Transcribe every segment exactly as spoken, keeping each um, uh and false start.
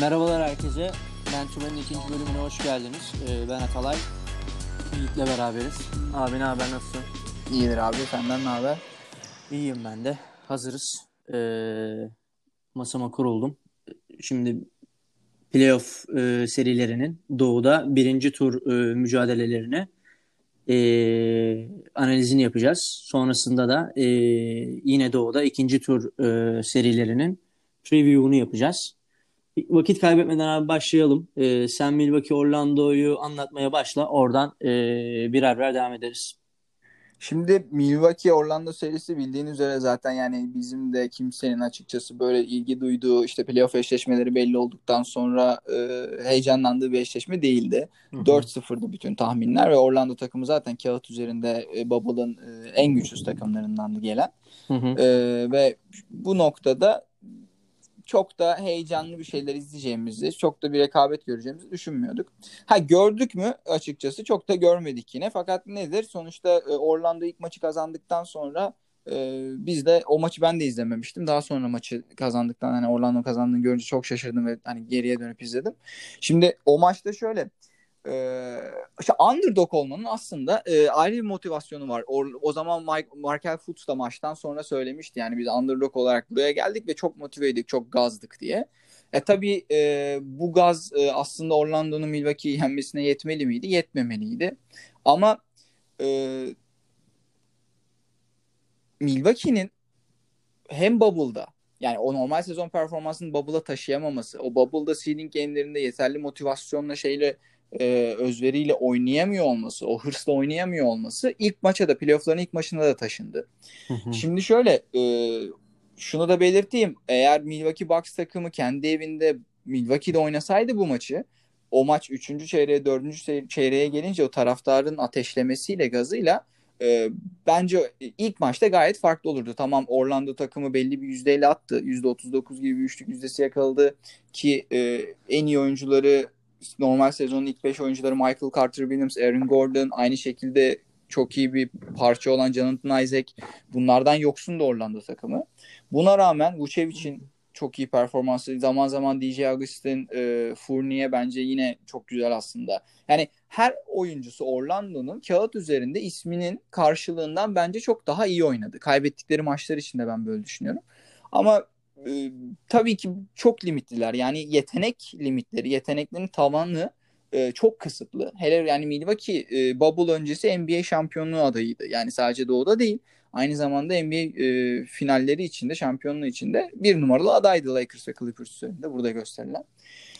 Merhabalar herkese. Mentor'un ikinci bölümüne hoş geldiniz. Ee, ben Atalay. Yiğit'le beraberiz. Abi ne haber, nasılsın? İyidir abi, senden ne haber? İyiyim ben de. Hazırız. Ee, masama kuruldum. Şimdi playoff e, serilerinin doğuda birinci tur e, mücadelelerine e, analizini yapacağız. Sonrasında da e, yine doğuda ikinci tur e, serilerinin preview'unu yapacağız. Vakit kaybetmeden abi başlayalım. Ee, sen Milwaukee Orlando'yu anlatmaya başla. Oradan e, birer birer devam ederiz. Şimdi Milwaukee Orlando serisi bildiğin üzere zaten yani bizim de kimsenin açıkçası böyle ilgi duyduğu, işte playoff eşleşmeleri belli olduktan sonra e, heyecanlandığı bir eşleşme değildi. Hı-hı. dört sıfırdı bütün tahminler ve Orlando takımı zaten kağıt üzerinde e, Bubble'ın e, en güçlü takımlarından gelen. E, ve bu noktada çok da heyecanlı bir şeyler izleyeceğimizi, çok da bir rekabet göreceğimizi düşünmüyorduk. Ha gördük mü? Açıkçası çok da görmedik yine. Fakat nedir? Sonuçta Orlando ilk maçı kazandıktan sonra e, biz de o maçı ben de izlememiştim. Daha sonra maçı kazandıktan, hani Orlando kazandığını görünce çok şaşırdım ve hani geriye dönüp izledim. Şimdi o maçta şöyle Ee, işte underdog olmanın aslında e, ayrı bir motivasyonu var. O, o zaman Mike, Markel Fultz da maçtan sonra söylemişti. Yani biz underdog olarak buraya geldik ve çok motiveydik, çok gazdık diye. E tabii e, bu gaz e, aslında Orlando'nun Milwaukee'yi yenmesine yetmeli miydi? Yetmemeliydi. Ama e, Milwaukee'nin hem Bubble'da, yani o normal sezon performansını Bubble'a taşıyamaması, o Bubble'da seeding game'lerinde yeterli motivasyonla şeyle Ee, özveriyle oynayamıyor olması, o hırsla oynayamıyor olması ilk maça da, playoff'ların ilk maçına da taşındı. Hı hı. Şimdi şöyle e, şunu da belirteyim. Eğer Milwaukee Bucks takımı kendi evinde Milwaukee'de oynasaydı bu maçı, o maç üçüncü çeyreğe, dördüncü çeyreğe gelince o taraftarın ateşlemesiyle, gazıyla e, bence ilk maçta gayet farklı olurdu. Tamam, Orlando takımı belli bir yüzdeyle attı. yüzde otuz dokuz gibi bir üçlük yüzdesi yakaladı ki e, en iyi oyuncuları, normal sezonun ilk beş oyuncuları Michael Carter-Williams, Aaron Gordon, aynı şekilde çok iyi bir parça olan Jonathan Isaac, bunlardan yoksun da Orlando takımı. Buna rağmen Vucevic'in çok iyi performansı, zaman zaman D J Augustin, e, Fournier bence yine çok güzel aslında. Yani her oyuncusu Orlando'nun kağıt üzerinde isminin karşılığından bence çok daha iyi oynadı. Kaybettikleri maçlar için de ben böyle düşünüyorum. Ama Ee, tabii ki çok limitliler. Yani yetenek limitleri, yeteneklerin tavanı e, çok kısıtlı. Hele yani Milwaukee e, Bubble öncesi N B A şampiyonluğu adayıydı. Yani sadece doğuda değil, aynı zamanda N B A e, finalleri içinde, şampiyonluğu içinde bir numaralı adaydı Lakers ve Clippers üzerinde burada gösterilen.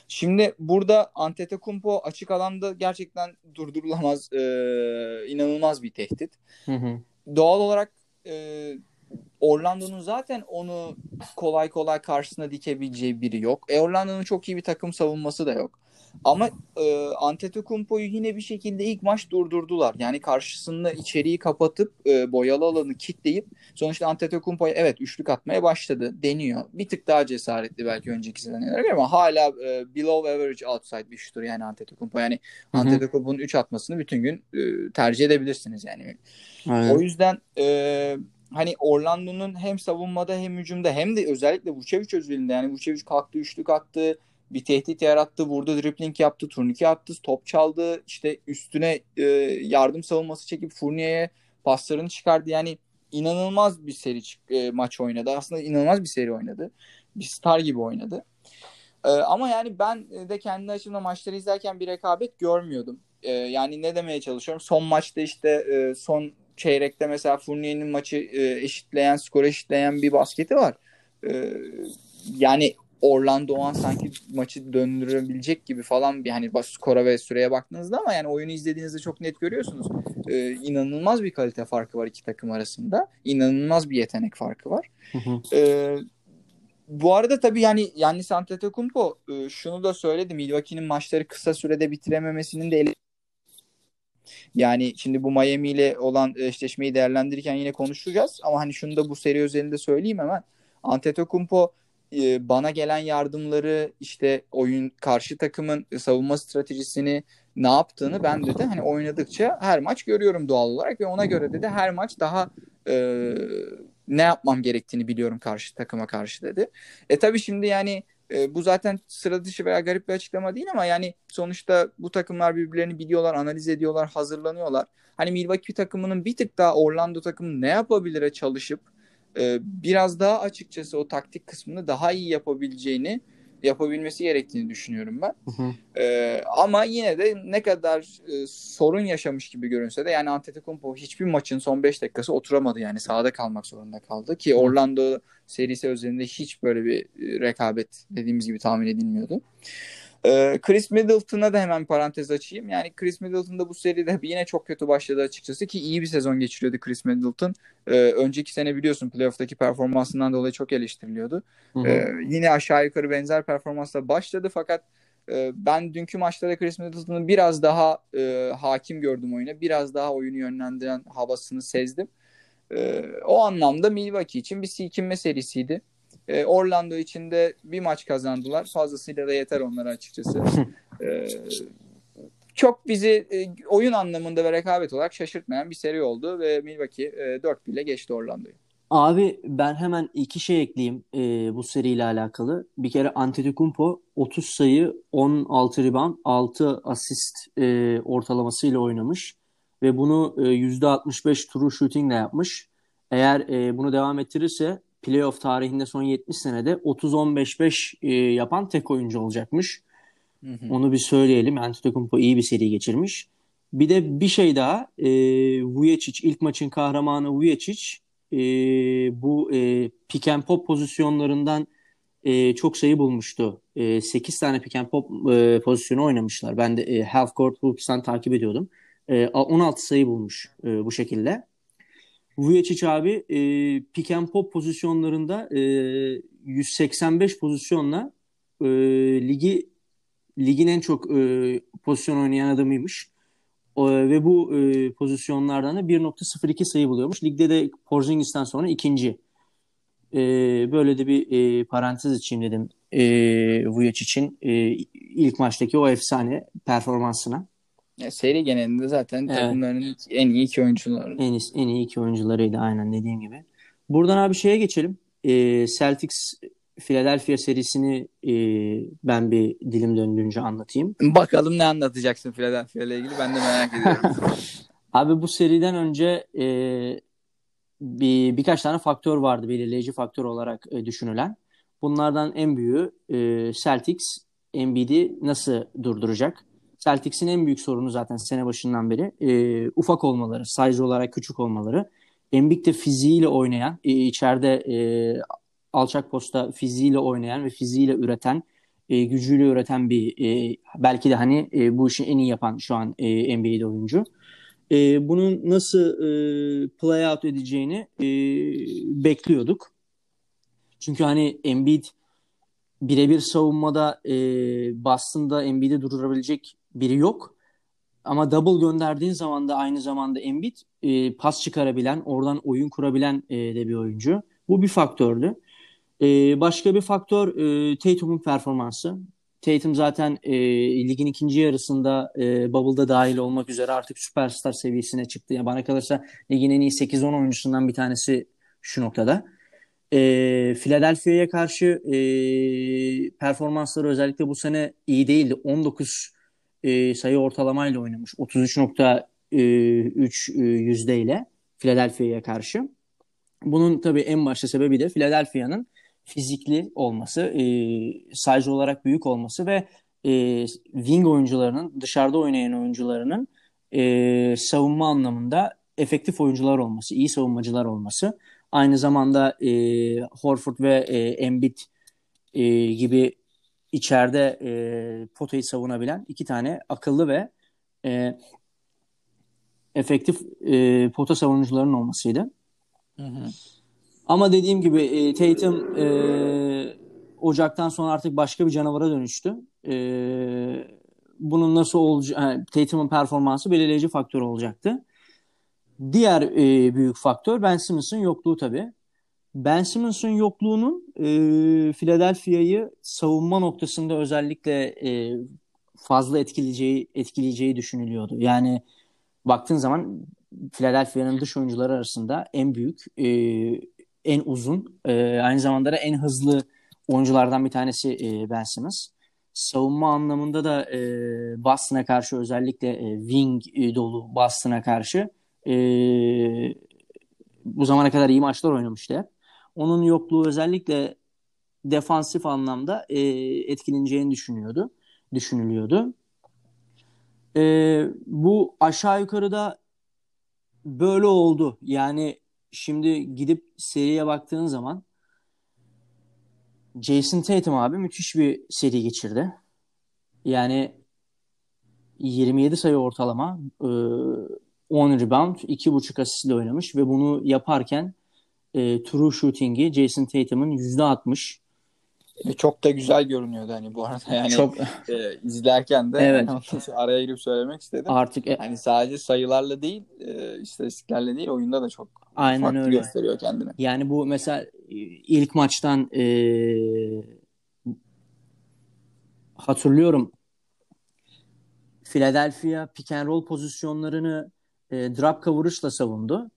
Şimdi burada Antetokounmpo açık alanda gerçekten durdurulamaz, e, inanılmaz bir tehdit. Hı hı. Doğal olarak e, Orlando'nun zaten onu kolay kolay karşısına dikebileceği biri yok. E Orlando'nun çok iyi bir takım savunması da yok. Ama e, Antetokounmpo'yu yine bir şekilde ilk maç durdurdular. Yani karşısında içeriği kapatıp e, boyalı alanı kilitleyip sonuçta Antetokounmpo'ya evet üçlük atmaya başladı deniyor. Bir tık daha cesaretli belki önceki senelerine göre ama hala e, below average outside bir şutur yani Antetokounmpo. Yani Antetokounmpo'nun üç atmasını bütün gün e, tercih edebilirsiniz yani. Aynen. O yüzden e, hani Orlando'nun hem savunmada hem hücumda hem de özellikle Vucevic özelinde, yani Vucevic kalktı, üçlük attı, bir tehdit yarattı, vurdu, dribbling yaptı, turnike attı, top çaldı, işte üstüne e, yardım savunması çekip Fournier'e paslarını çıkardı. Yani inanılmaz bir seri e, maç oynadı. Aslında inanılmaz bir seri oynadı. Bir star gibi oynadı. E, ama yani ben de kendi açımdan maçları izlerken bir rekabet görmüyordum. E, yani ne demeye çalışıyorum? Son maçta işte e, son çeyrekte mesela Fournier'in maçı eşitleyen, skoru eşitleyen bir basketi var. Yani Orlando o an sanki maçı döndürebilecek gibi falan bir, hani skora ve süreye baktığınızda, ama yani oyunu izlediğinizde çok net görüyorsunuz. İnanılmaz bir kalite farkı var iki takım arasında. İnanılmaz bir yetenek farkı var. Hı hı. Ee, bu arada tabii yani Giannis Antetokounmpo şunu da söyledi. Milwaukee'nin maçları kısa sürede bitirememesinin de ele- Yani şimdi bu Miami ile olan eşleşmeyi değerlendirirken yine konuşacağız. Ama hani şunu da bu seri özelinde söyleyeyim hemen. Antetokounmpo bana gelen yardımları, işte oyun, karşı takımın savunma stratejisini, ne yaptığını ben de, de hani oynadıkça her maç görüyorum doğal olarak ve ona göre de, de her maç daha e, ne yapmam gerektiğini biliyorum karşı takıma karşı dedi. E tabii şimdi yani E, bu zaten sıra dışı veya garip bir açıklama değil ama yani sonuçta bu takımlar birbirlerini biliyorlar, analiz ediyorlar, hazırlanıyorlar. Hani Milwaukee takımının bir tık daha Orlando takımı ne yapabilire çalışıp e, biraz daha açıkçası o taktik kısmını daha iyi yapabileceğini, yapabilmesi gerektiğini düşünüyorum ben. Hı hı. E, ama yine de ne kadar e, sorun yaşamış gibi görünse de yani Antetokounmpo hiçbir maçın son beş dakikası oturamadı, yani sahada kalmak zorunda kaldı ki Orlando serisi özelinde hiç böyle bir rekabet dediğimiz gibi tahmin edilmiyordu. Ee, Khris Middleton'a da hemen parantez açayım. Yani Khris Middleton da bu seride yine çok kötü başladı açıkçası ki iyi bir sezon geçiriyordu Khris Middleton. Ee, önceki sene biliyorsun playoff'taki performansından dolayı çok eleştiriliyordu. Ee, yine aşağı yukarı benzer performansla başladı fakat e, ben dünkü maçta da Khris Middleton'ı biraz daha e, hakim gördüm oyuna. Biraz daha oyunu yönlendiren havasını sezdim. Ee, o anlamda Milwaukee için bir silkinme serisiydi. Ee, Orlando için de bir maç kazandılar. Fazlasıyla da yeter onlara açıkçası. Ee, çok bizi e, oyun anlamında ve rekabet olarak şaşırtmayan bir seri oldu ve Milwaukee e, dört bir ile geçti Orlando'yu. Abi ben hemen iki şey ekleyeyim e, bu seriyle alakalı. Bir kere Antetokounmpo otuz sayı, on altı rebound, altı asist e, ortalamasıyla oynamış. Ve bunu yüzde altmış beş true shooting ile yapmış. Eğer bunu devam ettirirse playoff tarihinde son yetmiş senede otuz on beş beş yapan tek oyuncu olacakmış. Hı hı. Onu bir söyleyelim. Antetokounmpo iyi bir seri geçirmiş. Bir de bir şey daha. Vucevic, ilk maçın kahramanı Vucevic bu pick and pop pozisyonlarından çok sayı bulmuştu. sekiz tane pick and pop pozisyonu oynamışlar. Ben de half court Hulk'tan takip ediyordum. on altı sayı bulmuş e, bu şekilde. Vucevic abi e, pick and pop pozisyonlarında e, yüz seksen beş pozisyonla e, ligi ligin en çok e, pozisyon oynayan adamıymış. E, ve bu e, pozisyonlardan da bir virgül sıfır iki sayı buluyormuş. Ligde de Porzingis'ten sonra ikinci. E, böyle de bir e, parantez açayım dedim e, Vucevic için e, ilk maçtaki o efsane performansına. Ya, seri genelinde zaten evet. Takımların en iyi iki oyuncuları. En, en iyi iki oyuncularıydı aynen dediğim gibi. Buradan abi şeye geçelim. Ee, Celtics Philadelphia serisini e, ben bir dilim döndüğünce anlatayım. Bakalım ne anlatacaksın Philadelphia ile ilgili, ben de merak ediyorum. Abi bu seriden önce e, bir birkaç tane faktör vardı belirleyici faktör olarak e, düşünülen. Bunlardan en büyüğü e, Celtics Embiid'i nasıl durduracak? Celtics'in en büyük sorunu zaten sene başından beri e, ufak olmaları, size olarak küçük olmaları. Embiid de fiziğiyle oynayan, e, içeride e, alçak posta fiziğiyle oynayan ve fiziğiyle üreten, e, gücüyle üreten bir e, belki de hani e, bu işi en iyi yapan şu an e, N B A'de oyuncu. E, bunun nasıl e, play out edeceğini e, bekliyorduk. Çünkü hani Embiid birebir savunmada e, Boston'da Embiid'i durdurabilecek biri yok. Ama double gönderdiğin zaman da aynı zamanda Embiid e, pas çıkarabilen, oradan oyun kurabilen e, de bir oyuncu. Bu bir faktördü. E, başka bir faktör e, Tatum'un performansı. Tatum zaten e, ligin ikinci yarısında e, Bubble'da dahil olmak üzere artık süperstar seviyesine çıktı. Yani bana kalırsa ligin en iyi sekiz on oyuncusundan bir tanesi şu noktada. E, Philadelphia'ya karşı e, performansları özellikle bu sene iyi değildi. on dokuz e, sayı ortalamayla oynamış. otuz üç virgül üç e, yüzdeyle Philadelphia'ya karşı. Bunun tabii en başta sebebi de Philadelphia'nın fizikli olması, e, size olarak büyük olması ve e, wing oyuncularının, dışarıda oynayan oyuncularının e, savunma anlamında efektif oyuncular olması, iyi savunmacılar olması. Aynı zamanda e, Horford ve e, Embiid e, gibi içeride e, potayı savunabilen iki tane akıllı ve e, efektif e, pota savunucularının olmasıydı. Hı hı. Ama dediğim gibi e, Tatum e, Ocak'tan sonra artık başka bir canavara dönüştü. E, bunun nasıl olacağı, yani Tatum'un performansı belirleyici faktör olacaktı. Diğer e, büyük faktör Ben Simmons'ın yokluğu tabii. Ben Simmons'ın yokluğunun e, Philadelphia'yı savunma noktasında özellikle e, fazla etkileyeceği, etkileyeceği düşünülüyordu. Yani baktığın zaman Philadelphia'nın dış oyuncuları arasında en büyük, e, en uzun, e, aynı zamanda da en hızlı oyunculardan bir tanesi e, Ben Simmons. Savunma anlamında da e, Boston'a karşı, özellikle e, wing e, dolu Boston'a karşı e, bu zamana kadar iyi maçlar oynamıştı hep. Onun yokluğu özellikle defansif anlamda e, etkileneceğini düşünüyordu, düşünülüyordu. E, bu aşağı yukarıda böyle oldu. Yani şimdi gidip seriye baktığın zaman Jason Tatum abi müthiş bir seri geçirdi. Yani yirmi yedi sayı ortalama, on rebound, iki buçuk asistle oynamış ve bunu yaparken true shooting'i Jason Tatum'un yüzde altmış. Çok da güzel görünüyordu hani bu arada. Yani çok... e, izlerken de evet. Araya girip söylemek istedim. Artık e... hani sadece sayılarla değil, e, istatistiklerle değil, oyunda da çok aynen farklı öyle gösteriyor kendini. Yani bu mesela ilk maçtan e, hatırlıyorum. Philadelphia pick and roll pozisyonlarını e, drop cover'la savundu.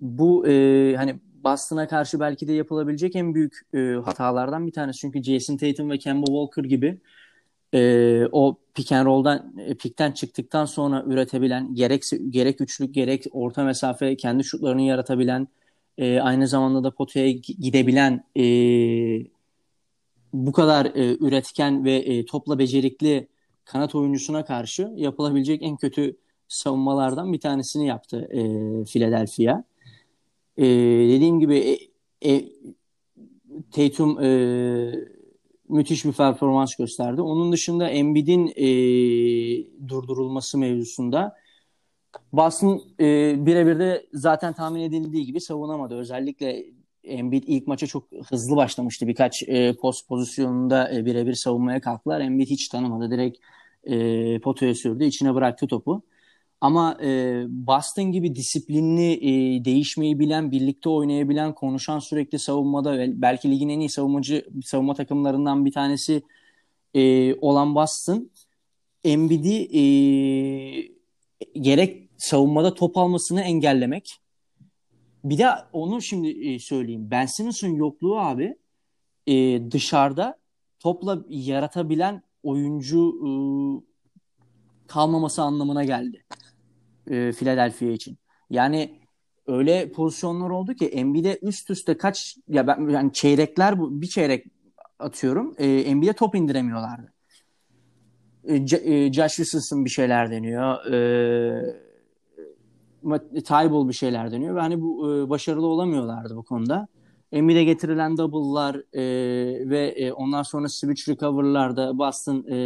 Bu e, hani Boston'a karşı belki de yapılabilecek en büyük e, hatalardan bir tanesi. Çünkü Jason Tatum ve Kemba Walker gibi e, o pick and roll'dan, e, pick'ten çıktıktan sonra üretebilen, gerekse, gerek üçlük gerek orta mesafe kendi şutlarını yaratabilen, e, aynı zamanda da potaya gidebilen, e, bu kadar e, üretken ve e, topla becerikli kanat oyuncusuna karşı yapılabilecek en kötü savunmalardan bir tanesini yaptı e, Philadelphia. Ee, dediğim gibi e, e, Tatum e, müthiş bir performans gösterdi. Onun dışında Embiid'in e, durdurulması mevzusunda Boston e, birebir de zaten tahmin edildiği gibi savunamadı. Özellikle Embiid ilk maça çok hızlı başlamıştı. Birkaç e, post pozisyonunda e, birebir savunmaya kalktılar. Embiid hiç tanımadı. Direkt e, potaya sürdü. İçine bıraktı topu. Ama e, Boston gibi disiplinli, e, değişmeyi bilen, birlikte oynayabilen, konuşan, sürekli savunmada, belki ligin en iyi savunmacı savunma takımlarından bir tanesi e, olan Boston, Embiid'i e, gerek savunmada top almasını engellemek. Bir de onu şimdi söyleyeyim. Ben Simmons'un yokluğu abi e, dışarıda topla yaratabilen oyuncu e, kalmaması anlamına geldi Philadelphia için. Yani öyle pozisyonlar oldu ki Embiid'e üst üste kaç ya ben yani çeyrekler bir çeyrek atıyorum. Eee Embiid'e top indiremiyorlardı. Eee Josh Richardson bir şeyler deniyor. Eee Tybal bir şeyler deniyor ve hani bu e, başarılı olamıyorlardı bu konuda. Embiid'e getirilen double'lar e, ve e, ondan sonra switch recover'lar da Boston e,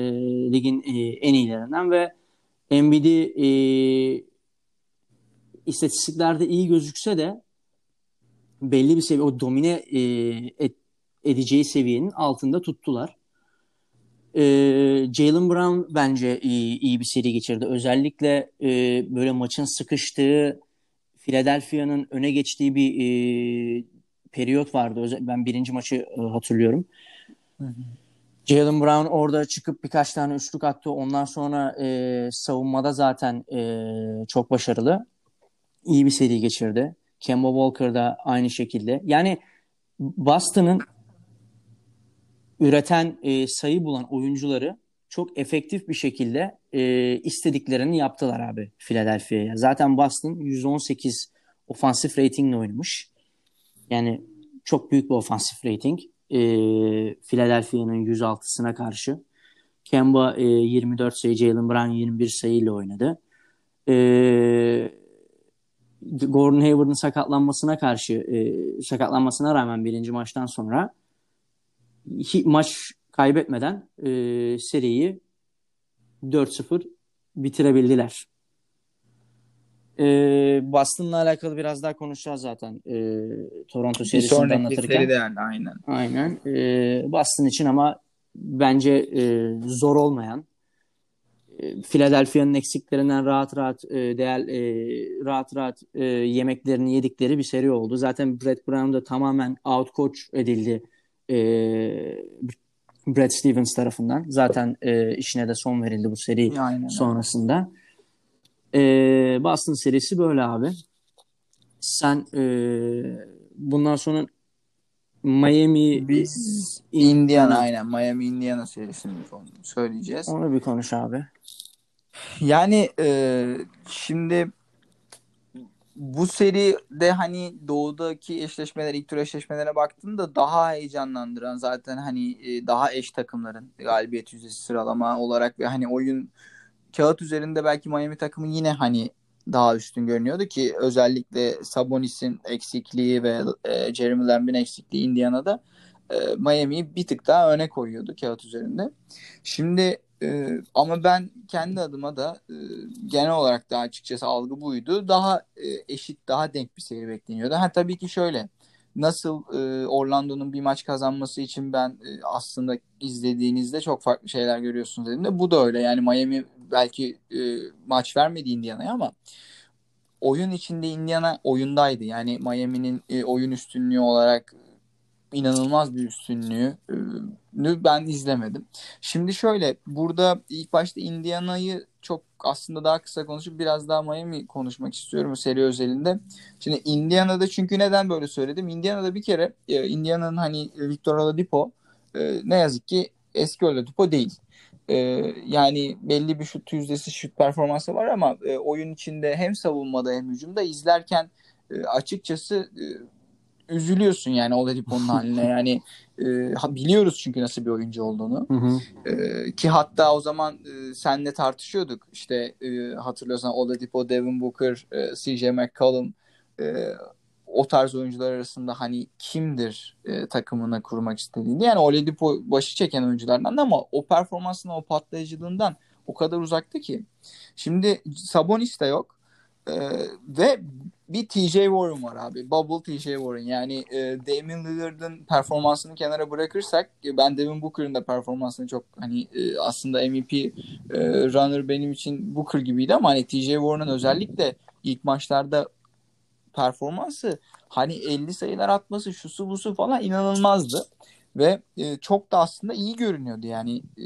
ligin e, en iyilerinden ve Embiid'i e, istatistiklerde iyi gözükse de belli bir seviye, o domine e, et, edeceği seviyenin altında tuttular. E, Jaylen Brown bence iyi, iyi bir seri geçirdi. Özellikle e, böyle maçın sıkıştığı, Philadelphia'nın öne geçtiği bir e, periyot vardı. Ben birinci maçı e, hatırlıyorum. Hı hı. Jaylen Brown orada çıkıp birkaç tane üçlük attı. Ondan sonra e, savunmada zaten e, çok başarılı. İyi bir seri geçirdi. Kemba Walker da aynı şekilde. Yani Boston'ın üreten, e, sayı bulan oyuncuları çok efektif bir şekilde e, istediklerini yaptılar abi Philadelphia'ya. Zaten Boston yüz on sekiz ofansif ratingle oynamış. Yani çok büyük bir ofansif rating. Ee, Philadelphia'nın yüz altısına karşı. Kemba e, yirmi dört sayı, Jaylen Brown yirmi bir sayıyla oynadı. Ee, Gordon Hayward'ın sakatlanmasına karşı, e, sakatlanmasına rağmen birinci maçtan sonra iki maç kaybetmeden e, seriyi dört sıfır bitirebildiler. Ee, Boston'la alakalı biraz daha konuşacağız zaten ee, Toronto serisini anlatırken. Bir sonraki seri de yani, aynen. Aynen. Ee, Boston için ama bence e, zor olmayan, e, Philadelphia'nın eksiklerinden rahat rahat e, değer, e, rahat rahat e, yemeklerini yedikleri bir seri oldu. Zaten Brad Brown da tamamen outcoach edildi e, Brad Stevens tarafından. Zaten e, işine de son verildi bu seri aynen, sonrasında. Aynen. Ee, Boston serisi böyle abi. Sen e, bundan sonra Miami biz Indiana aynen Miami Indiana serisini söyleyeceğiz. Onu bir konuş abi. Yani e, şimdi bu seride hani doğudaki eşleşmeler, ilk tur eşleşmelerine baktığında daha heyecanlandıran zaten hani daha eş takımların galibiyet yüzdesi sıralama olarak ve hani oyun kağıt üzerinde belki Miami takımı yine hani daha üstün görünüyordu ki özellikle Sabonis'in eksikliği ve e, Jeremy Lamb'in eksikliği Indiana'da e, Miami'yi bir tık daha öne koyuyordu kağıt üzerinde. Şimdi e, ama ben kendi adıma da e, genel olarak da açıkçası algı buydu. Daha e, eşit, daha denk bir seri bekleniyordu. Ha tabii ki şöyle, nasıl e, Orlando'nun bir maç kazanması için ben e, aslında izlediğinizde çok farklı şeyler görüyorsunuz dedim de bu da öyle. Yani Miami belki e, maç vermedi Indiana'ya ama oyun içinde Indiana oyundaydı. Yani Miami'nin e, oyun üstünlüğü olarak inanılmaz bir üstünlüğünü ben izlemedim. Şimdi şöyle, burada ilk başta Indiana'yı çok aslında daha kısa konuşup biraz daha Miami konuşmak istiyorum bu seri özelinde. Şimdi Indiana'da, çünkü neden böyle söyledim? Indiana'da bir kere e, Indiana'nın hani Victor Oladipo e, ne yazık ki eski Oladipo değil. Ee, yani belli bir şut yüzdesi, şut performansı var ama e, oyun içinde hem savunmada hem hücumda izlerken e, açıkçası e, üzülüyorsun yani Oladipo'nun haline. Yani e, biliyoruz çünkü nasıl bir oyuncu olduğunu. e, ki hatta o zaman e, seninle tartışıyorduk. İşte e, hatırlıyorsan Oladipo, Devin Booker, e, C J McCollum e, o tarz oyuncular arasında hani kimdir e, takımını kurmak istediğinde. Yani Oladipo başı çeken oyunculardan ama o performansından, o patlayıcılığından o kadar uzaktı ki. Şimdi Sabonis de yok. E, ve bir T J Warren var abi. Bubble T J Warren. Yani e, Damian Lillard'ın performansını kenara bırakırsak e, ben Devin Booker'ın da performansını çok hani e, aslında M V P e, runner benim için Booker gibiydi ama hani T J Warren'ın özellikle ilk maçlarda performansı, hani elli sayılar atması, şusu busu falan inanılmazdı. Ve e, çok da aslında iyi görünüyordu. Yani e,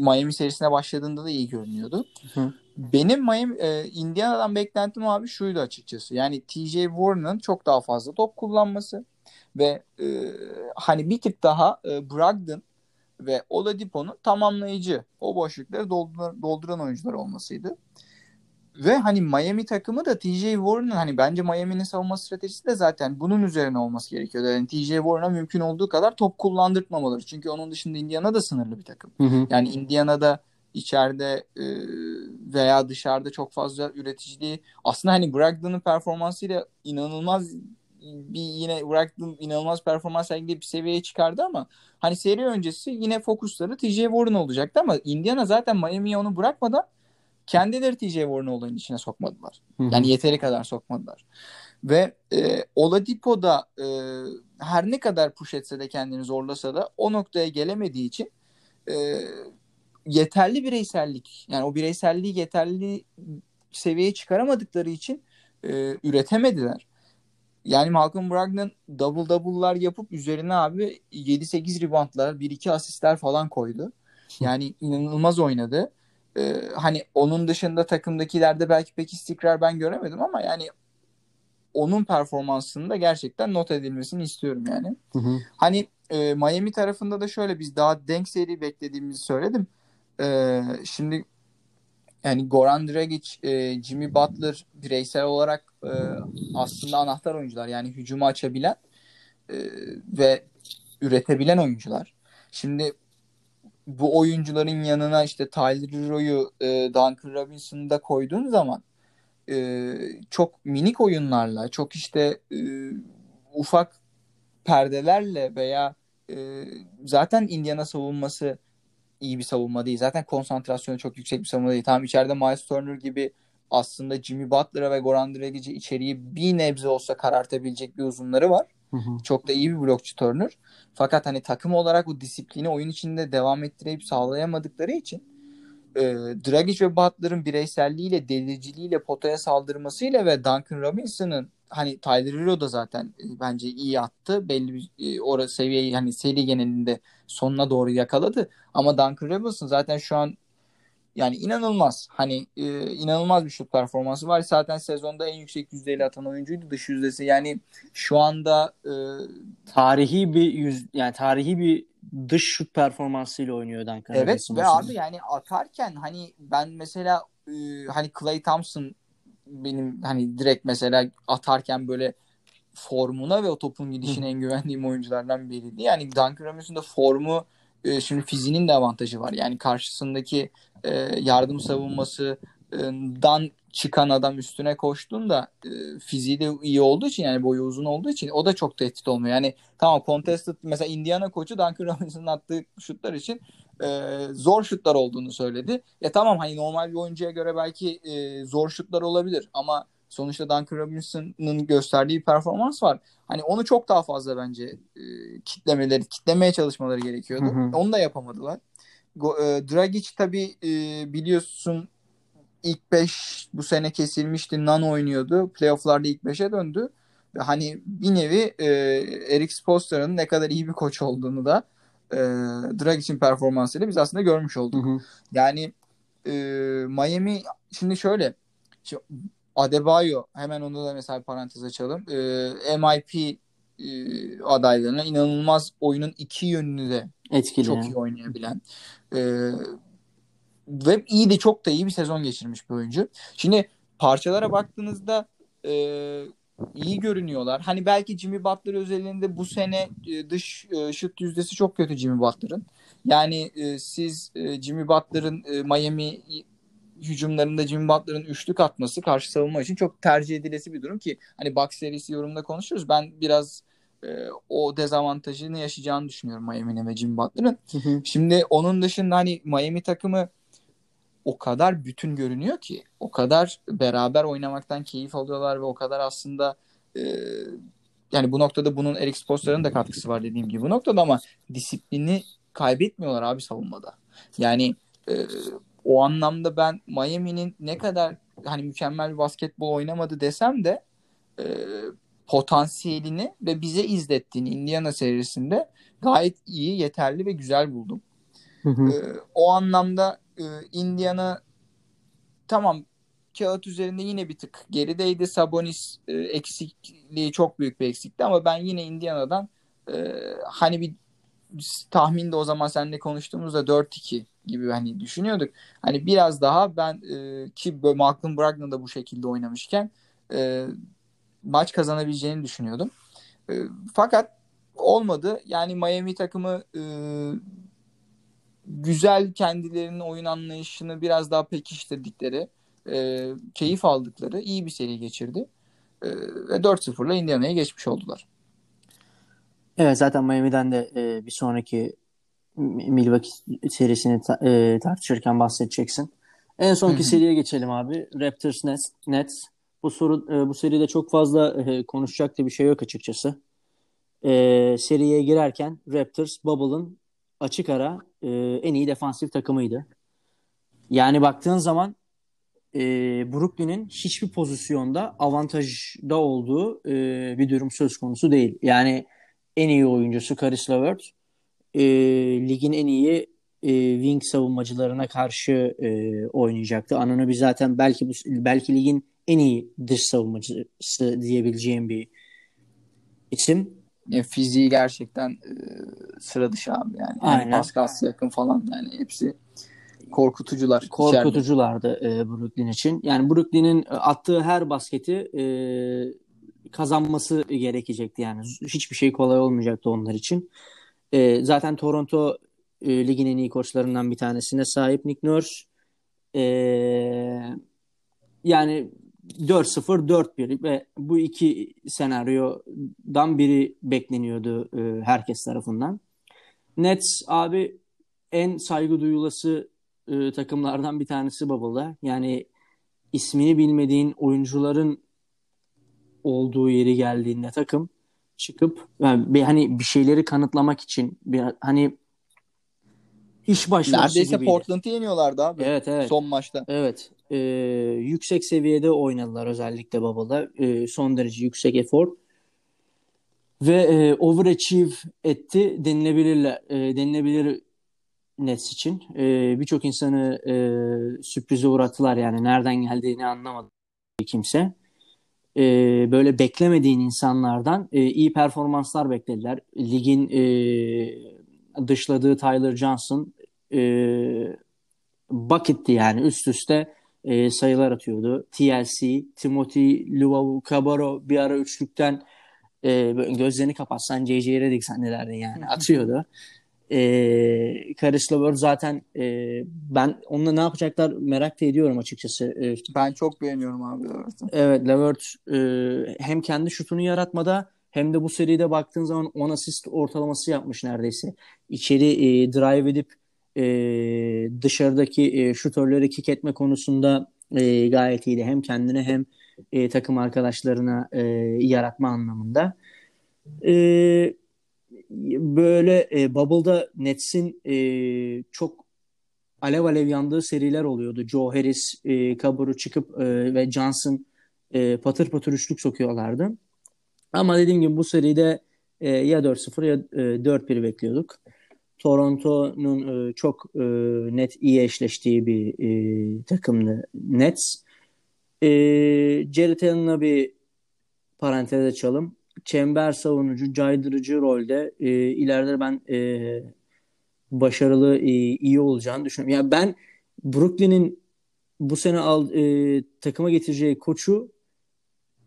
Miami serisine başladığında da iyi görünüyordu. Hı. Benim Miami e, Indiana'dan beklentim abi şuydu açıkçası. Yani T J Warren'ın çok daha fazla top kullanması ve e, hani bir tık daha e, Brogdon ve Oladipo'nun tamamlayıcı, o boşlukları doldur- dolduran oyuncular olmasıydı. Ve hani Miami takımı da T J Warren'ın, hani bence Miami'nin savunma stratejisi de zaten bunun üzerine olması gerekiyordu. Yani T J Warren'a mümkün olduğu kadar top kullandırtmamaları. Çünkü onun dışında Indiana da sınırlı bir takım. Hı hı. Yani Indiana'da içeride veya dışarıda çok fazla üreticiliği aslında hani Brogdon'un performansıyla inanılmaz bir yine Brogdon inanılmaz performans sergileyip bir seviyeye çıkardı ama hani seri öncesi yine fokusları T J Warren olacaktı ama Indiana zaten Miami'ye onu bırakmadan kendileri T J Warren'ı olayın içine sokmadılar. Hı-hı. Yani yeteri kadar sokmadılar. Ve e, Oladipo da e, her ne kadar push etse de, kendini zorlasa da o noktaya gelemediği için e, yeterli bireysellik, yani o bireyselliği yeterli seviyeye çıkaramadıkları için e, üretemediler. Yani Malcolm Brogdon double double'lar yapıp üzerine abi yedi sekiz reboundlar, bir iki asistler falan koydu. Yani inanılmaz oynadı. Ee, hani onun dışında takımdakilerde belki pek istikrar ben göremedim ama yani onun performansını da gerçekten not edilmesini istiyorum yani. Hı hı. Hani e, Miami tarafında da şöyle, biz daha denk seri beklediğimizi söyledim. Ee, şimdi yani Goran Dragić, e, Jimmy Butler bireysel olarak e, aslında anahtar oyuncular. Yani hücumu açabilen e, ve üretebilen oyuncular. Şimdi bu oyuncuların yanına işte Tyler Herro'yu, e, Duncan Robinson'ı da koyduğun zaman e, çok minik oyunlarla, çok işte e, ufak perdelerle veya e, zaten Indiana savunması iyi bir savunma değil. Zaten konsantrasyonu çok yüksek bir savunma değil. Tam içeride Myles Turner gibi aslında Jimmy Butler'a ve Goran Dragic'e içeriği bir nebze olsa karartabilecek bir uzunları var. Hı hı. Çok da iyi bir blokçu Turner. Fakat hani takım olarak bu disiplini oyun içinde devam ettireyip sağlayamadıkları için e, Dragić ve Butler'ın bireyselliğiyle, deliciliğiyle, potaya saldırmasıyla ve Duncan Robinson'ın, hani Tyler Herro da zaten e, bence iyi attı. Belli bir e, orası seviyeyi hani seri genelinde sonuna doğru yakaladı. Ama Duncan Robinson zaten şu an Yani inanılmaz. Hani e, inanılmaz bir şut performansı var. Zaten sezonda en yüksek yüzdeyle atan oyuncuydu, dış yüzdesi. Yani şu anda e, tarihi bir yüz, yani tarihi bir dış şut performansıyla oynuyor Duncan. Evet ve abi yani atarken hani ben mesela e, hani Klay Thompson benim hani direkt mesela atarken böyle formuna ve o topun gidişine en güvendiğim oyunculardan biriydi. Yani Duncan Robinson'da formu, şimdi fiziğinin de avantajı var. Yani karşısındaki yardım savunmasından çıkan adam üstüne koştuğunda fiziği de iyi olduğu için, yani boyu uzun olduğu için o da çok tehdit olmuyor. Yani tamam, contested mesela Indiana koçu Duncan Robinson'ın attığı şutlar için zor şutlar olduğunu söyledi. Ya tamam, hani normal bir oyuncuya göre belki zor şutlar olabilir ama sonuçta Duncan Robinson'ın gösterdiği performans var. Hani onu çok daha fazla bence e, kitlemeleri, kitlemeye çalışmaları gerekiyordu. Hı hı. Onu da yapamadılar. Go, e, Dragić tabii e, biliyorsun ilk beş bu sene kesilmişti. Nan oynuyordu. Playoff'larda ilk beşe döndü. Hani bir nevi e, Eric Spoelstra'nın ne kadar iyi bir koç olduğunu da e, Dragic'in performansıyla biz aslında görmüş olduk. Hı hı. Yani e, Miami şimdi şöyle... Şimdi, Adebayo, hemen onu da mesela parantez açalım. Ee, M I P e, adaylarına inanılmaz, oyunun iki yönünü de etkili, çok iyi oynayabilen. Ee, ve iyi de çok da iyi bir sezon geçirmiş bir oyuncu. Şimdi parçalara baktığınızda e, iyi görünüyorlar. Hani belki Jimmy Butler özelinde bu sene e, dış e, şut yüzdesi çok kötü Jimmy Butler'ın. Yani e, siz e, Jimmy Butler'ın e, Miami hücumlarında Jimmy Butler'ın üçlük atması karşı savunma için çok tercih edilesi bir durum ki hani Bucks serisi yorumunda konuşuruz. Ben biraz e, o dezavantajını yaşayacağını düşünüyorum Miami'nin ve Jimmy Butler'ın. Şimdi onun dışında hani Miami takımı o kadar bütün görünüyor ki, o kadar beraber oynamaktan keyif alıyorlar ve o kadar aslında e, yani bu noktada bunun Eric Spoelstra'nın da katkısı var dediğim gibi bu noktada, ama disiplini kaybetmiyorlar abi savunmada. Yani e, o anlamda ben Miami'nin ne kadar hani mükemmel bir basketbol oynamadı desem de e, potansiyelini ve bize izlettiğini Indiana serisinde gayet iyi, yeterli ve güzel buldum. Hı hı. E, o anlamda e, Indiana tamam, kağıt üzerinde yine bir tık gerideydi. Sabonis e, eksikliği çok büyük bir eksikti ama ben yine Indiana'dan e, hani bir tahminde o zaman seninle konuştuğumuzda dört iki gibi hani düşünüyorduk. Hani biraz daha ben e, ki Malcolm Brogdon da bu şekilde oynamışken e, maç kazanabileceğini düşünüyordum. E, fakat olmadı. Yani Miami takımı e, güzel, kendilerinin oyun anlayışını biraz daha pekiştirdikleri, e, keyif aldıkları iyi bir seri geçirdi. E, ve dört sıfırla Indiana'ya geçmiş oldular. Evet, zaten Miami'den de e, bir sonraki Milwaukee serisini ta- e, tartışırken bahsedeceksin. En sonki seriye geçelim abi. Raptors Nets. Nets. Bu soru e, bu seride çok fazla e, konuşacak da bir şey yok açıkçası. E, seriye girerken Raptors Bubble'ın açık ara e, en iyi defansif takımıydı. Yani baktığın zaman e, Brooklyn'in hiçbir pozisyonda avantajda olduğu e, bir durum söz konusu değil. Yani en iyi oyuncusu Caris LeVert, e, ligin en iyi e, wing savunmacılarına karşı e, oynayacaktı. Anunoby zaten belki bu, belki ligin en iyi dış savunmacısı diyebileceğim bir isim. E, fiziği gerçekten e, sıra dışı abi yani. Aynen. Yani Pascal Siakam falan, yani hepsi korkutucular. Korkutuculardı e, Brooklyn için. Yani Brooklyn'in attığı her basketi e, kazanması gerekecekti yani. Hiçbir şey kolay olmayacaktı onlar için. E, zaten Toronto e, ligin en iyi koçlarından bir tanesine sahip Nick Nurse. E, yani dört sıfır dört bir ve bu iki senaryodan biri bekleniyordu e, herkes tarafından. Nets abi en saygı duyulası e, takımlardan bir tanesi Bubble'da. Yani ismini bilmediğin oyuncuların olduğu yeri geldiğinde takım çıkıp yani bir, hani bir şeyleri kanıtlamak için bir, hani iş başvurusu neredeyse gibiydi. Portland'ı yeniyorlardı abi. Evet, evet. Son maçta. Evet. Ee, yüksek seviyede oynadılar özellikle Bubble'da. Ee, son derece yüksek efor. Ve e, overachieve etti denilebilirler. E, denilebilir Nets için. Ee, birçok insanı e, sürprize uğrattılar. Yani nereden geldiğini anlamadı kimse. Ee, böyle beklemediğin insanlardan e, iyi performanslar beklediler. Ligin e, dışladığı Tyler Johnson e, bucketti yani. Üst üste e, sayılar atıyordu. T L C, Timothy Luwawu-Cabarrot bir ara üçlükten e, gözlerini kapatsan J J Redick zannederdin yani. Atıyordu. E, Caris LeVert zaten e, ben onunla ne yapacaklar merak da ediyorum açıkçası. E, ben çok beğeniyorum abi LeVert'ı. Evet, LeVert e, hem kendi şutunu yaratmada hem de bu seride baktığın zaman on asist ortalaması yapmış neredeyse. İçeri e, drive edip e, dışarıdaki e, şutörleri kick etme konusunda e, gayet iyiydi. Hem kendine hem e, takım arkadaşlarına e, yaratma anlamında. E, Böyle e, Bubble'da Nets'in e, çok alev alev yandığı seriler oluyordu. Joe Harris, e, Cabarrot çıkıp e, ve Johnson e, patır patır üçlük sokuyorlardı. Ama dediğim gibi bu seride e, ya dört sıfır ya e, dört bir bekliyorduk. Toronto'nun e, çok e, net iyi eşleştiği bir e, takımdı Nets. E, Jared Allen'a bir parantez açalım. Çember savunucu, caydırıcı rolde e, ileride ben e, başarılı, e, iyi olacağını düşünüyorum. Yani ben Brooklyn'in bu sene al, e, takıma getireceği koçu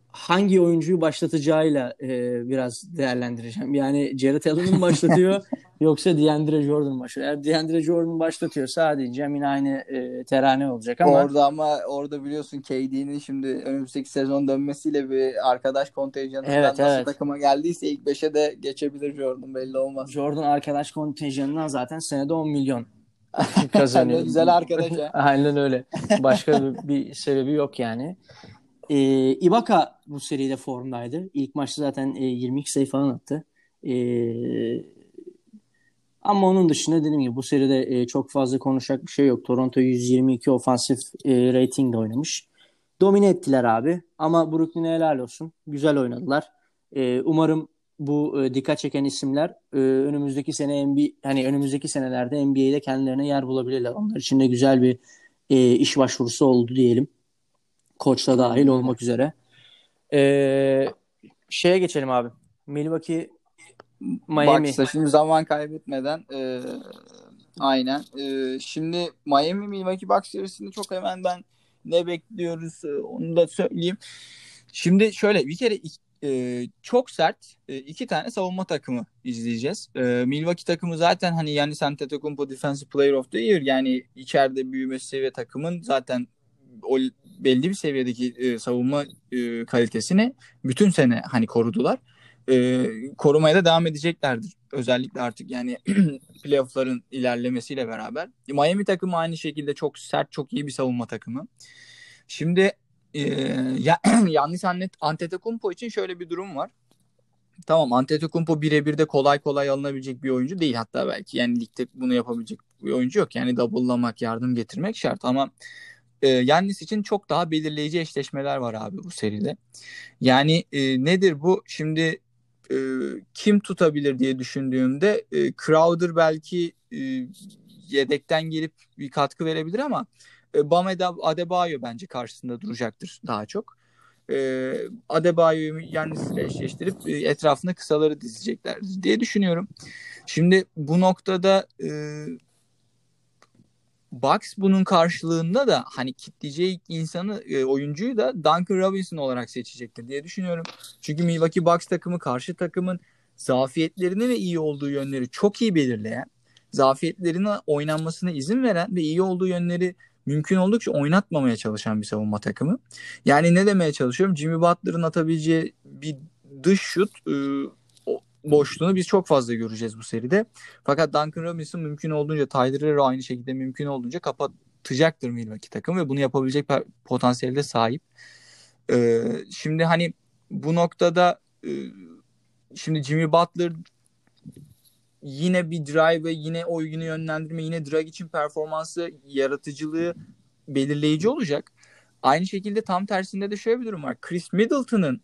hangi oyuncuyu başlatacağıyla e, biraz değerlendireceğim. Yani Jared Allen'ın başlatıyor yoksa DeAndre Jordan başlatıyor. Eğer DeAndre Jordan başlatıyorsa sadece yine aynı e, terane olacak ama. Orada ama orada biliyorsun K D'nin şimdi önümüzdeki sezon dönmesiyle bir arkadaş kontenjanından evet, nasıl evet. takıma geldiyse ilk beşe de geçebilir Jordan, belli olmaz. Jordan arkadaş kontenjanından zaten senede on milyon kazanıyor. Güzel arkadaş ya. Aynen öyle. Başka bir, bir sebebi yok yani. Ee, Ibaka bu seride formdaydı. İlk maçta zaten e, yirmi iki sayı falan attı. Ee, ama onun dışında dediğim gibi bu seride e, çok fazla konuşacak bir şey yok. Toronto yüz yirmi iki ofansif e, rating oynamış. Domine ettiler abi. Ama Brooklyn'e helal olsun. Güzel oynadılar. E, umarım bu e, dikkat çeken isimler e, önümüzdeki sene N B A, hani önümüzdeki senelerde N B A'de kendilerine yer bulabilirler. Onlar için de güzel bir e, iş başvurusu oldu diyelim. Koçla dahil olmak üzere. Ee, şeye geçelim abi. Milwaukee, Miami. Baksa şimdi zaman kaybetmeden e, aynen. E, şimdi Miami Milwaukee Bucks serisinde çok hemen ben ne bekliyoruz onu da söyleyeyim. Şimdi şöyle bir kere e, çok sert e, iki tane savunma takımı izleyeceğiz. E, Milwaukee takımı zaten hani yani Antetokounmpo Defensive Player of the Year, yani içeride büyümesi ve takımın zaten o belli bir seviyedeki e, savunma e, kalitesini bütün sene hani korudular. E, korumaya da devam edeceklerdir. Özellikle artık yani playoff'ların ilerlemesiyle beraber. Miami takımı aynı şekilde çok sert, çok iyi bir savunma takımı. Şimdi e, ya, yanlış annet Antetokounmpo için şöyle bir durum var. Tamam, Antetokounmpo birebir de kolay kolay alınabilecek bir oyuncu değil, hatta belki yani ligde bunu yapabilecek bir oyuncu yok. Yani double'lamak, yardım getirmek şart ama E, Yannis için çok daha belirleyici eşleşmeler var abi bu seride. Yani e, nedir bu? Şimdi e, kim tutabilir diye düşündüğümde e, Crowder belki e, yedekten gelip bir katkı verebilir ama e, Bam Adebayo bence karşısında duracaktır daha çok. E, Adebayo'yu Yannis'le eşleştirip e, etrafına kısaları dizecekler diye düşünüyorum. Şimdi bu noktada e, Bucks bunun karşılığında da hani kitleyeceği insanı, e, oyuncuyu da Duncan Robinson olarak seçecektir diye düşünüyorum. Çünkü Milwaukee Bucks takımı karşı takımın zafiyetlerini ve iyi olduğu yönleri çok iyi belirleyen, zafiyetlerine oynanmasına izin veren ve iyi olduğu yönleri mümkün oldukça oynatmamaya çalışan bir savunma takımı. Yani ne demeye çalışıyorum? Jimmy Butler'ın atabileceği bir dış şut e, boşluğunu biz çok fazla göreceğiz bu seride. Fakat Duncan Robinson mümkün olduğunca, Tyler Herro aynı şekilde mümkün olduğunca kapatacaktır Milwaukee takımı ve bunu yapabilecek potansiyelde sahip. Ee, şimdi hani bu noktada e, şimdi Jimmy Butler yine bir drive ve yine oyunu yönlendirme, yine Dragic'in performansı, yaratıcılığı belirleyici olacak. Aynı şekilde tam tersinde de şöyle bir durum var. Khris Middleton'ın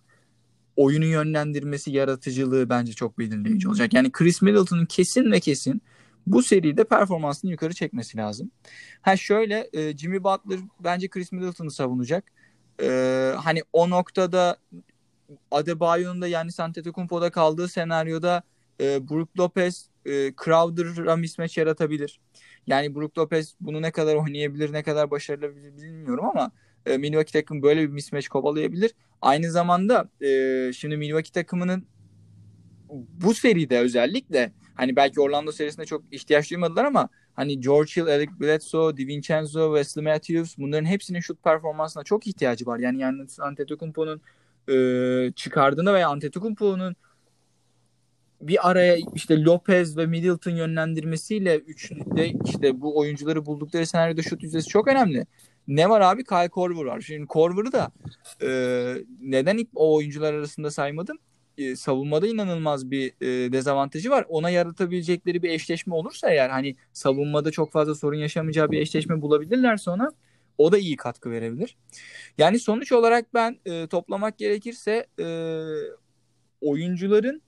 oyunu yönlendirmesi, yaratıcılığı bence çok belirleyici olacak. Yani Khris Middleton'ın kesin ve kesin bu seride performansını yukarı çekmesi lazım. Ha şöyle e, Jimmy Butler bence Khris Middleton'ı savunacak. E, hani o noktada Adebayo'nun da yani Antetokounmpo'da kaldığı senaryoda e, Brook Lopez e, Crowder'a mismatch yaratabilir. Yani Brook Lopez bunu ne kadar oynayabilir, ne kadar başarılı bilmiyorum ama e, Milwaukee takımı böyle bir mismatch kovalayabilir. Aynı zamanda e, şimdi Milwaukee takımının bu seride özellikle hani belki Orlando serisinde çok ihtiyaç duymadılar ama hani George Hill, Eric Bledsoe, DiVincenzo, Wesley Matthews bunların hepsinin şut performansına çok ihtiyacı var. Yani yani Antetokounmpo'nun e, çıkardığına veya Antetokounmpo'nun bir araya işte Lopez ve Middleton yönlendirmesiyle üçlükte işte bu oyuncuları buldukları senaryoda şut yüzdesi çok önemli. Ne var abi? Kyle Korver var. Şimdi Korver'ı da e, neden ilk o oyuncular arasında saymadım? E, savunmada inanılmaz bir e, dezavantajı var. Ona yaratabilecekleri bir eşleşme olursa eğer hani savunmada çok fazla sorun yaşamayacağı bir eşleşme bulabilirlerse ona o da iyi katkı verebilir. Yani sonuç olarak ben e, toplamak gerekirse e, oyuncuların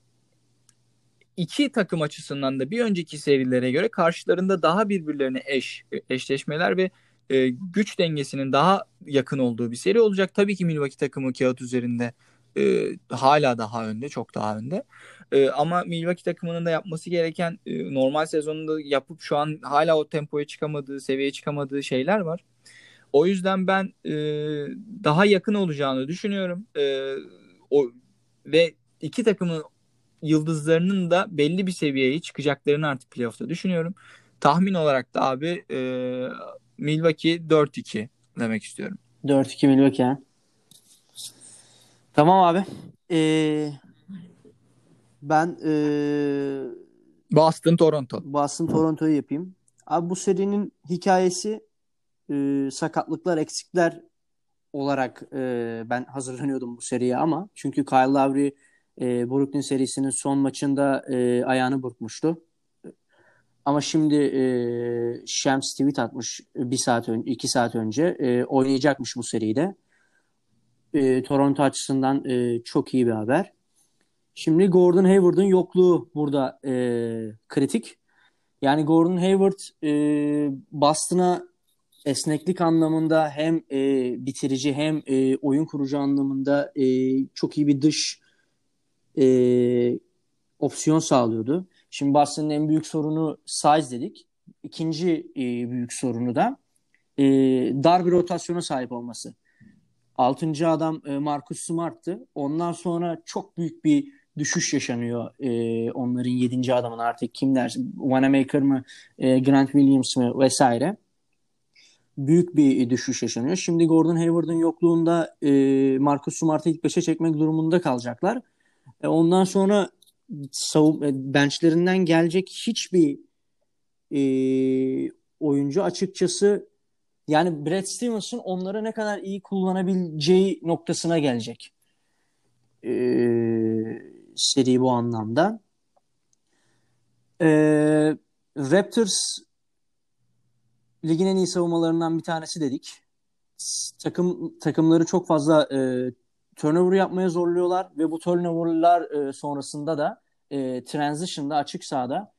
iki takım açısından da bir önceki serilere göre karşılarında daha birbirlerine eş eşleşmeler ve e, güç dengesinin daha yakın olduğu bir seri olacak. Tabii ki Milwaukee takımı kağıt üzerinde E, hala daha önde, çok daha önde. E, ama Milwaukee takımının da yapması gereken e, normal sezonunda yapıp şu an hala o tempoya çıkamadığı, seviyeye çıkamadığı şeyler var. O yüzden ben e, daha yakın olacağını düşünüyorum. E, o ve iki takımın yıldızlarının da belli bir seviyeye çıkacaklarını artık playoff'ta düşünüyorum. Tahmin olarak da abi e, Milwaukee dört iki demek istiyorum. dört iki Milwaukee ha. Tamam abi. Ee, ben ee, Boston Toronto. Boston Toronto'yu yapayım. Abi bu serinin hikayesi ee, sakatlıklar, eksikler olarak ee, ben hazırlanıyordum bu seriye ama çünkü Kyle Lowry ee, Brooklyn serisinin son maçında ee, ayağını burkmuştu. Ama şimdi ee, Shams tweet atmış bir saat önce, iki saat önce ee, oynayacakmış bu seride. E, Toronto açısından e, çok iyi bir haber. Şimdi Gordon Hayward'ın yokluğu burada e, kritik. Yani Gordon Hayward e, Boston'a esneklik anlamında hem e, bitirici hem e, oyun kurucu anlamında e, çok iyi bir dış e, opsiyon sağlıyordu. Şimdi Boston'ın en büyük sorunu size dedik. İkinci e, büyük sorunu da e, dar bir rotasyona sahip olması. Altıncı adam Marcus Smart'tı. Ondan sonra çok büyük bir düşüş yaşanıyor. Ee, onların yedinci adamın artık kim dersin? Wanamaker mı? E, Grant Williams mı? Vesaire. Büyük bir düşüş yaşanıyor. Şimdi Gordon Hayward'ın yokluğunda e, Marcus Smart'ı ilk beşe çekmek durumunda kalacaklar. E, ondan sonra savun- benchlerinden gelecek hiçbir e, oyuncu açıkçası yani Brad Stevens'ın onları ne kadar iyi kullanabileceği noktasına gelecek ee, seri bu anlamda. Ee, Raptors ligin en iyi savunmalarından bir tanesi dedik. Takım takımları çok fazla e, turnover yapmaya zorluyorlar ve bu turnoverlar e, sonrasında da e, transition'da açık sahada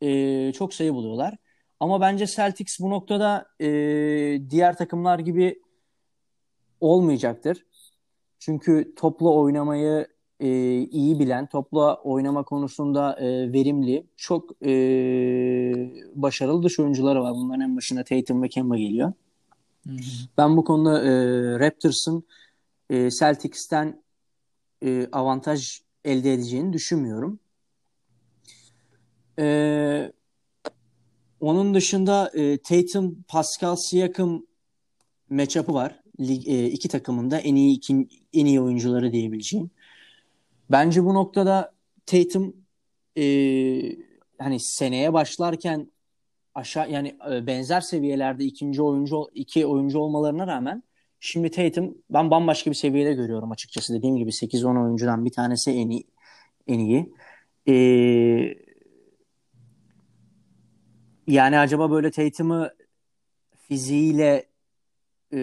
e, çok sayı buluyorlar. Ama bence Celtics bu noktada e, diğer takımlar gibi olmayacaktır. Çünkü topla oynamayı e, iyi bilen, topla oynama konusunda e, verimli, çok e, başarılı dış oyuncuları var. Bunların en başında Tatum ve Kemba geliyor. Hı-hı. Ben bu konuda e, Raptors'ın e, Celtics'ten e, avantaj elde edeceğini düşünmüyorum. Evet. Onun dışında e, Tatum, Pascal Siakam matchup'ı var. Lig, e, iki takımın da en iyi iki, en iyi oyuncuları diyebileceğim. Bence bu noktada Tatum e, hani seneye başlarken aşağı yani e, benzer seviyelerde ikinci oyuncu iki oyuncu olmalarına rağmen şimdi Tatum ben bambaşka bir seviyede görüyorum açıkçası. Dediğim gibi sekiz on oyuncudan bir tanesi en iyi en iyi. Eee Yani acaba böyle Tatum'ı fiziğiyle e,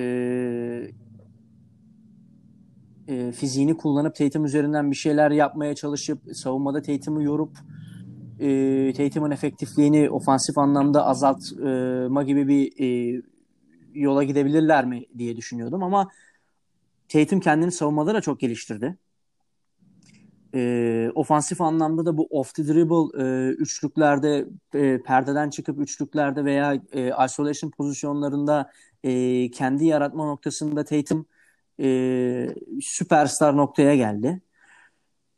e, fiziğini kullanıp Tatum üzerinden bir şeyler yapmaya çalışıp savunmada Tatum'ı yorup e, Tatum'un efektifliğini ofansif anlamda azaltma gibi bir e, yola gidebilirler mi diye düşünüyordum ama Tatum kendini savunmada da çok geliştirdi. E, ofansif anlamda da bu off the dribble e, üçlüklerde e, perdeden çıkıp üçlüklerde veya e, isolation pozisyonlarında e, kendi yaratma noktasında Tatum e, süperstar noktaya geldi.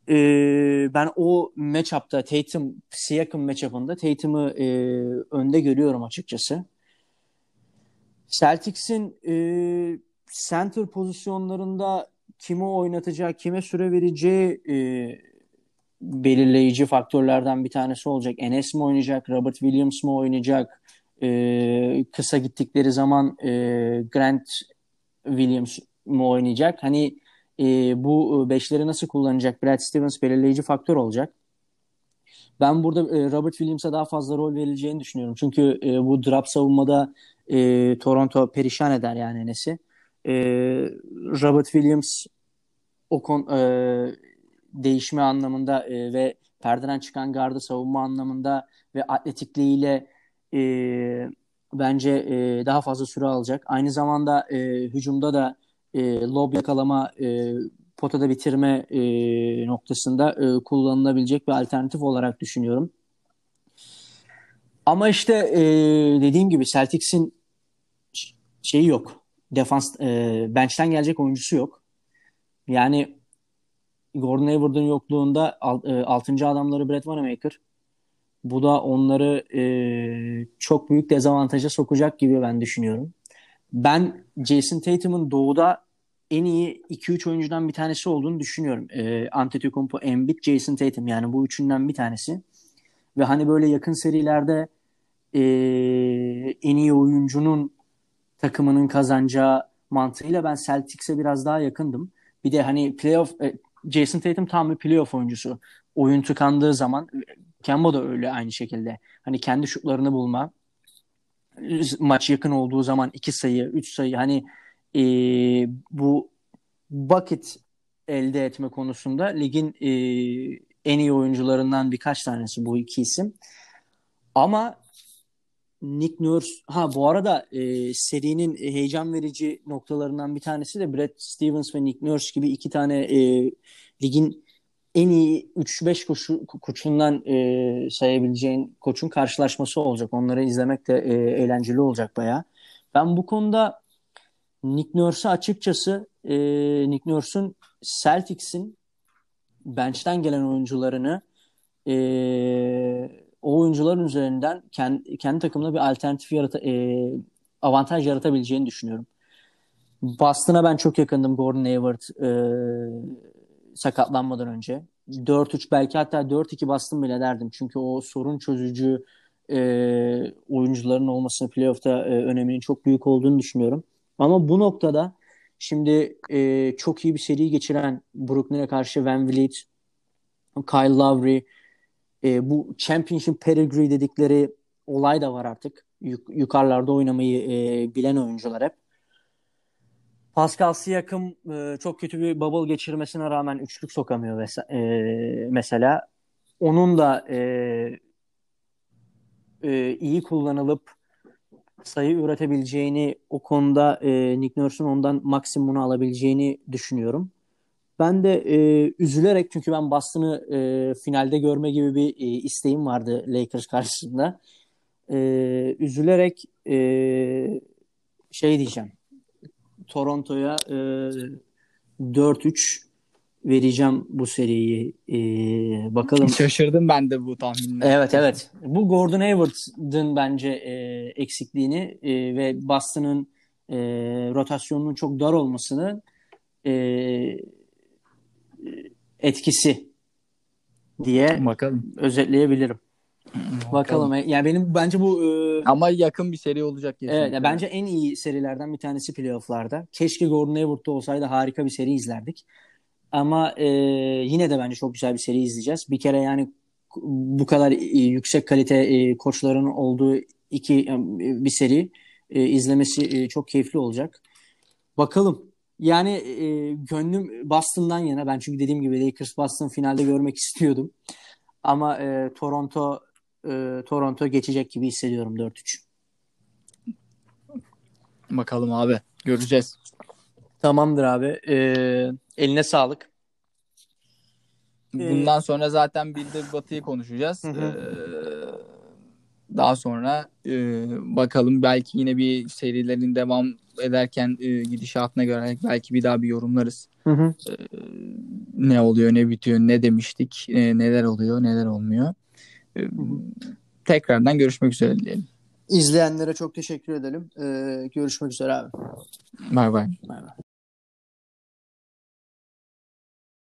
E, ben o matchup'ta Tatum, Siakam matchup'ında Tatum'u e, önde görüyorum açıkçası. Celtics'in e, center pozisyonlarında kime oynatacağı, kime süre vereceği e, belirleyici faktörlerden bir tanesi olacak. Enes mi oynayacak, Robert Williams mı oynayacak? E, kısa gittikleri zaman e, Grant Williams mı oynayacak? Hani e, bu beşleri nasıl kullanacak? Brad Stevens belirleyici faktör olacak. Ben burada e, Robert Williams'a daha fazla rol verileceğini düşünüyorum. Çünkü e, bu drop savunmada e, Toronto perişan eder yani Enes'i. Robert Williams o kon, e, değişme anlamında e, ve perdeden çıkan gardı savunma anlamında ve atletikliğiyle e, bence e, daha fazla süre alacak. Aynı zamanda e, hücumda da e, lob yakalama, e, potada bitirme e, noktasında e, kullanılabilecek bir alternatif olarak düşünüyorum. Ama işte e, dediğim gibi Celtics'in şeyi yok. Defans, e, bench'ten gelecek oyuncusu yok. Yani Gordon Hayward'ın yokluğunda alt, e, altıncı adamları Brad Wanamaker. Bu da onları e, çok büyük dezavantaja sokacak gibi ben düşünüyorum. Ben Jason Tatum'un doğuda en iyi iki üç oyuncudan bir tanesi olduğunu düşünüyorum. E, Antetokounmpo, Embiid, Jason Tatum. Yani bu üçünden bir tanesi. Ve hani böyle yakın serilerde e, en iyi oyuncunun takımının kazanacağı mantığıyla ben Celtics'e biraz daha yakındım. Bir de hani playoff, Jason Tatum tam bir playoff oyuncusu. Oyun tıkandığı zaman Kemba da öyle aynı şekilde. Hani kendi şutlarını bulma, maç yakın olduğu zaman iki sayı, üç sayı hani e, bu bucket elde etme konusunda ligin e, en iyi oyuncularından birkaç tanesi bu iki isim. Ama Nick Nurse, ha bu arada e, serinin heyecan verici noktalarından bir tanesi de Brad Stevens ve Nick Nurse gibi iki tane e, ligin en iyi üç beş koçu, koçundan e, sayabileceğin koçun karşılaşması olacak. Onları izlemek de e, eğlenceli olacak bayağı. Ben bu konuda Nick Nurse'ı açıkçası e, Nick Nurse'un Celtics'in bench'ten gelen oyuncularını eee o oyuncuların üzerinden kendi, kendi takımına bir alternatif yarata, e, avantaj yaratabileceğini düşünüyorum. Boston'a ben çok yakındım Gordon Hayward e, sakatlanmadan önce. dört üç belki hatta dört iki Boston bile derdim. Çünkü o sorun çözücü e, oyuncuların olmasının playoff'ta e, öneminin çok büyük olduğunu düşünüyorum. Ama bu noktada şimdi e, çok iyi bir seri geçiren Brooklyn'e karşı Van Vliet, Kyle Lowry, E, bu championship pedigree dedikleri olay da var artık. Yuk- yukarılarda oynamayı e, bilen oyuncular hep. Pascal Siakam e, çok kötü bir bubble geçirmesine rağmen üçlük sokamıyor vesa- e, mesela. Onun da e, e, iyi kullanılıp sayı üretebileceğini, o konuda e, Nick Nurse'un ondan maksimumunu alabileceğini düşünüyorum. Ben de e, üzülerek çünkü ben Boston'ı e, finalde görme gibi bir e, isteğim vardı Lakers karşısında. E, üzülerek e, şey diyeceğim. Toronto'ya e, dört üç vereceğim bu seriyi. E, bakalım. Şaşırdım ben de bu tahminle. Evet evet. Bu Gordon Hayward'ın bence e, eksikliğini e, ve Boston'ın e, rotasyonunun çok dar olmasını E, etkisi diye bakalım özetleyebilirim. Bakalım. Bakalım. Yani benim bence bu e... ama yakın bir seri olacak kesinlikle. Evet, bence en iyi serilerden bir tanesi playoff'larda. Keşke Gordon Hayward'da olsaydı harika bir seri izlerdik. Ama e, yine de bence çok güzel bir seri izleyeceğiz. Bir kere yani bu kadar yüksek kalite e, koçların olduğu iki e, bir seri e, izlemesi e, çok keyifli olacak. Bakalım. Yani e, gönlüm Boston'dan yana. Ben çünkü dediğim gibi Lakers Boston finalde görmek istiyordum. Ama e, Toronto e, Toronto geçecek gibi hissediyorum dört üç. Bakalım abi. Göreceğiz. Tamamdır abi. E, eline sağlık. Bundan ee... sonra zaten Bildir Batı'yı konuşacağız. Hı hı. Ee, daha sonra e, bakalım belki yine bir serilerin devam ederken e, gidişatına göre belki bir daha bir yorumlarız. Hı hı. E, ne oluyor, ne bitiyor, ne demiştik, e, neler oluyor, neler olmuyor. E, tekrardan görüşmek üzere diyelim. İzleyenlere çok teşekkür edelim. E, görüşmek üzere abi. Bay bay. Bay bay.